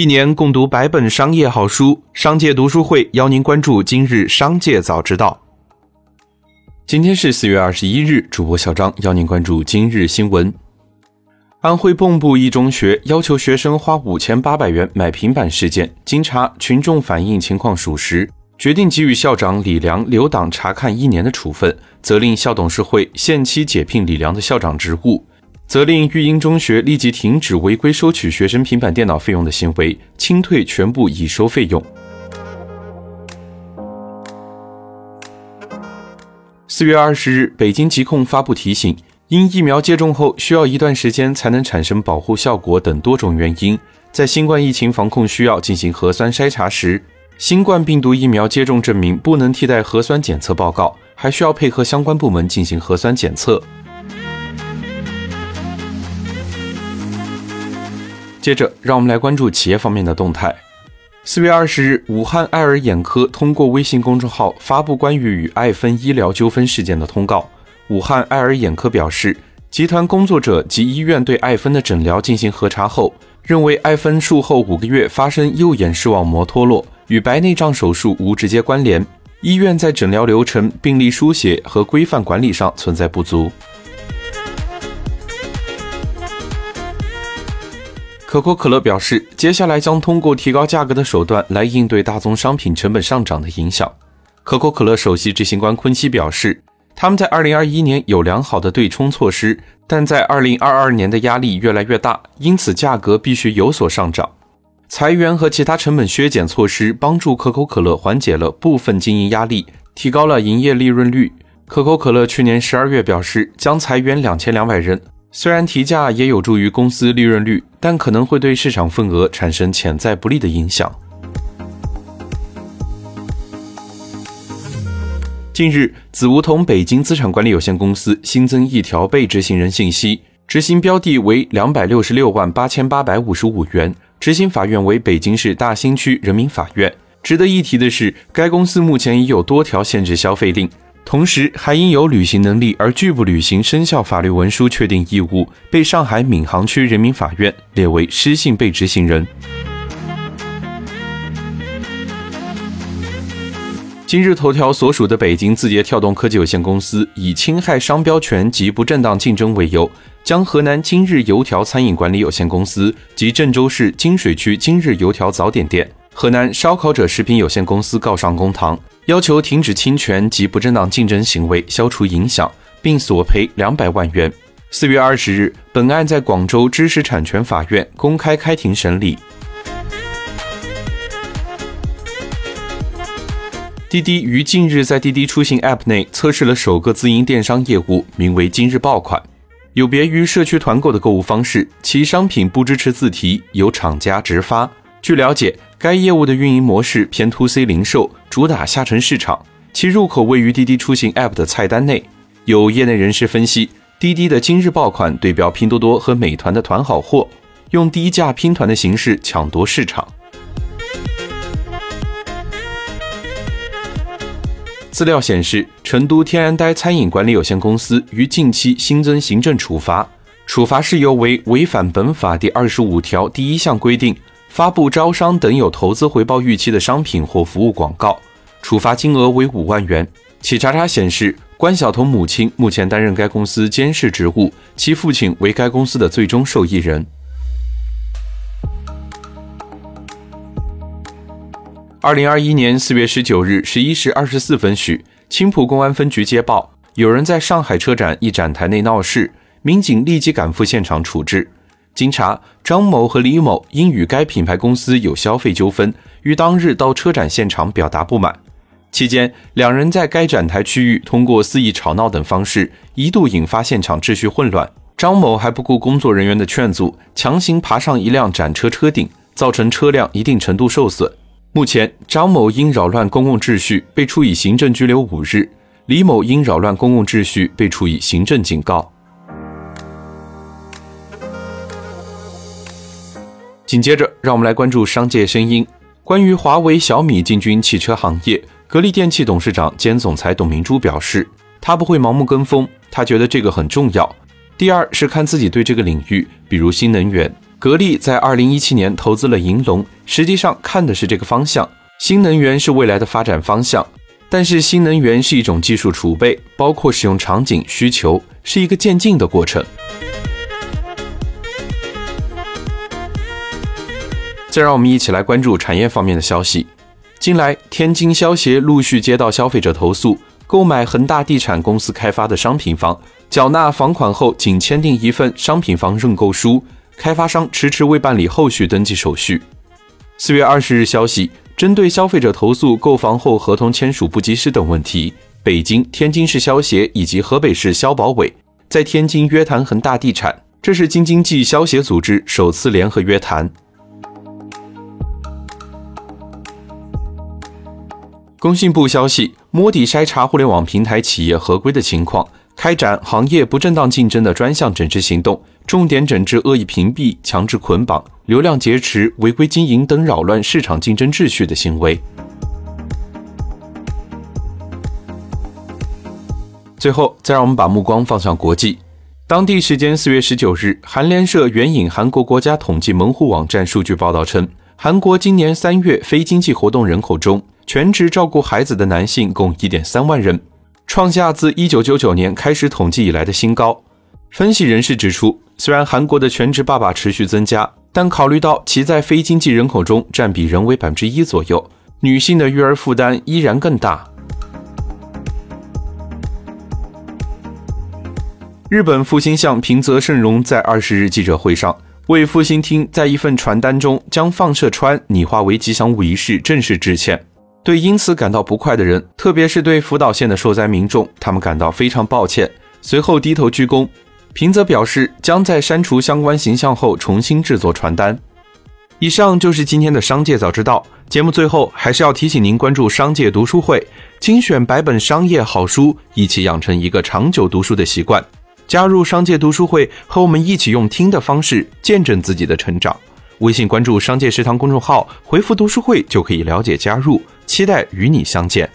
一年共读100本商业好书，商界读书会邀您关注今日商界早知道。今天是4月21日，主播小张邀您关注今日新闻。安徽蚌埠一中学要求学生花5800元买平板事件，经查群众反映情况属实，决定给予校长李良留党察看1年的处分，责令校董事会限期解聘李良的校长职务，责令育英中学立即停止违规收取学生平板电脑费用的行为，清退全部已收费用。4月20日，北京疾控发布提醒，因疫苗接种后需要一段时间才能产生保护效果等多种原因，在新冠疫情防控需要进行核酸筛查时，新冠病毒疫苗接种证明不能替代核酸检测报告，还需要配合相关部门进行核酸检测。接着，让我们来关注企业方面的动态。4月20日，武汉爱尔眼科通过微信公众号发布关于与爱芬医疗纠纷事件的通告。武汉爱尔眼科表示，集团工作者及医院对爱芬的诊疗进行核查后，认为爱芬术后5个月发生右眼视网膜脱落，与白内障手术无直接关联，医院在诊疗流程、病历书写和规范管理上存在不足。可口可乐表示，接下来将通过提高价格的手段来应对大宗商品成本上涨的影响。可口可乐首席执行官昆西表示，他们在2021年有良好的对冲措施，但在2022年的压力越来越大，因此价格必须有所上涨。裁员和其他成本削减措施帮助可口可乐缓解了部分经营压力，提高了营业利润率。可口可乐去年12月表示，将裁员2200人。虽然提价也有助于公司利润率，但可能会对市场份额产生潜在不利的影响。近日，紫梧桐北京资产管理有限公司新增一条被执行人信息，执行标的为266万8855元，执行法院为北京市大兴区人民法院。值得一提的是，该公司目前已有多条限制消费令，同时还因有履行能力而拒不履行生效法律文书确定义务，被上海闵行区人民法院列为失信被执行人。今日头条所属的北京字节跳动科技有限公司以侵害商标权及不正当竞争为由，将河南今日油条餐饮管理有限公司及郑州市金水区今日油条早点店、河南烧烤者食品有限公司告上公堂，要求停止侵权及不正当竞争行为，消除影响，并索赔200万元。4月20日，本案在广州知识产权法院公开开庭审理。滴滴于近日在滴滴出行 App 内测试了首个自营电商业务，名为今日爆款。有别于社区团购的购物方式，其商品不支持自提，由厂家直发。据了解，该业务的运营模式偏 2C 零售，主打下沉市场，其入口位于滴滴出行 App 的菜单内。有业内人士分析，滴滴的今日爆款对标拼多多和美团的团好货，用低价拼团的形式抢夺市场。资料显示，成都天然呆餐饮管理有限公司于近期新增行政处罚，处罚事由为违反本法第25条第1项规定，发布招商等有投资回报预期的商品或服务广告，处罚金额为5万元。企查查显示，关晓彤母亲目前担任该公司监事职务，其父亲为该公司的最终受益人。2021年4月19日11时24分许，青浦公安分局接报，有人在上海车展一展台内闹事，民警立即赶赴现场处置。经查，张某和李某因与该品牌公司有消费纠纷，于当日到车展现场表达不满。期间，两人在该展台区域通过肆意吵闹等方式，一度引发现场秩序混乱。张某还不顾工作人员的劝阻，强行爬上一辆展车车顶，造成车辆一定程度受损。目前，张某因扰乱公共秩序被处以行政拘留5日，李某因扰乱公共秩序被处以行政警告。紧接着，让我们来关注商界声音。关于华为、小米进军汽车行业，格力电器董事长兼总裁董明珠表示，他不会盲目跟风，他觉得这个很重要。第二是看自己对这个领域，比如新能源，格力在2017年投资了银龙，实际上看的是这个方向。新能源是未来的发展方向，但是新能源是一种技术储备，包括使用场景、需求，是一个渐进的过程。再让我们一起来关注产业方面的消息。近来，天津消协陆续接到消费者投诉，购买恒大地产公司开发的商品房，缴纳房款后仅签订一份商品房认购书，开发商迟迟未办理后续登记手续。4月20日消息，针对消费者投诉购房后合同签署不及时等问题，北京、天津市消协以及河北市消保委在天津约谈恒大地产，这是京津冀消协组织首次联合约谈。工信部消息，摸底筛查互联网平台企业合规的情况，开展行业不正当竞争的专项整治行动，重点整治恶意屏蔽、强制捆绑、流量劫持、违规经营等扰乱市场竞争秩序的行为。最后，再让我们把目光放向国际。当地时间4月19日，韩联社援引韩国国家统计门户网站数据报道称，韩国今年3月非经济活动人口中，全职照顾孩子的男性共 1.3 万人，创下自1999年开始统计以来的新高。分析人士指出，虽然韩国的全职爸爸持续增加，但考虑到其在非经济人口中占比仍为 1% 左右，女性的育儿负担依然更大。日本复兴相平泽胜荣在20日记者会上为复兴厅在一份传单中将放射川拟化为吉祥物一事正式致歉，对因此感到不快的人，特别是对福岛县的受灾民众，他们感到非常抱歉，随后低头鞠躬。平泽表示，将在删除相关形象后重新制作传单。以上就是今天的商界早知道，节目最后还是要提醒您关注商界读书会，精选百本商业好书，一起养成一个长久读书的习惯。加入商界读书会，和我们一起用听的方式见证自己的成长。微信关注商界食堂公众号，回复读书会就可以了解加入，期待与你相见。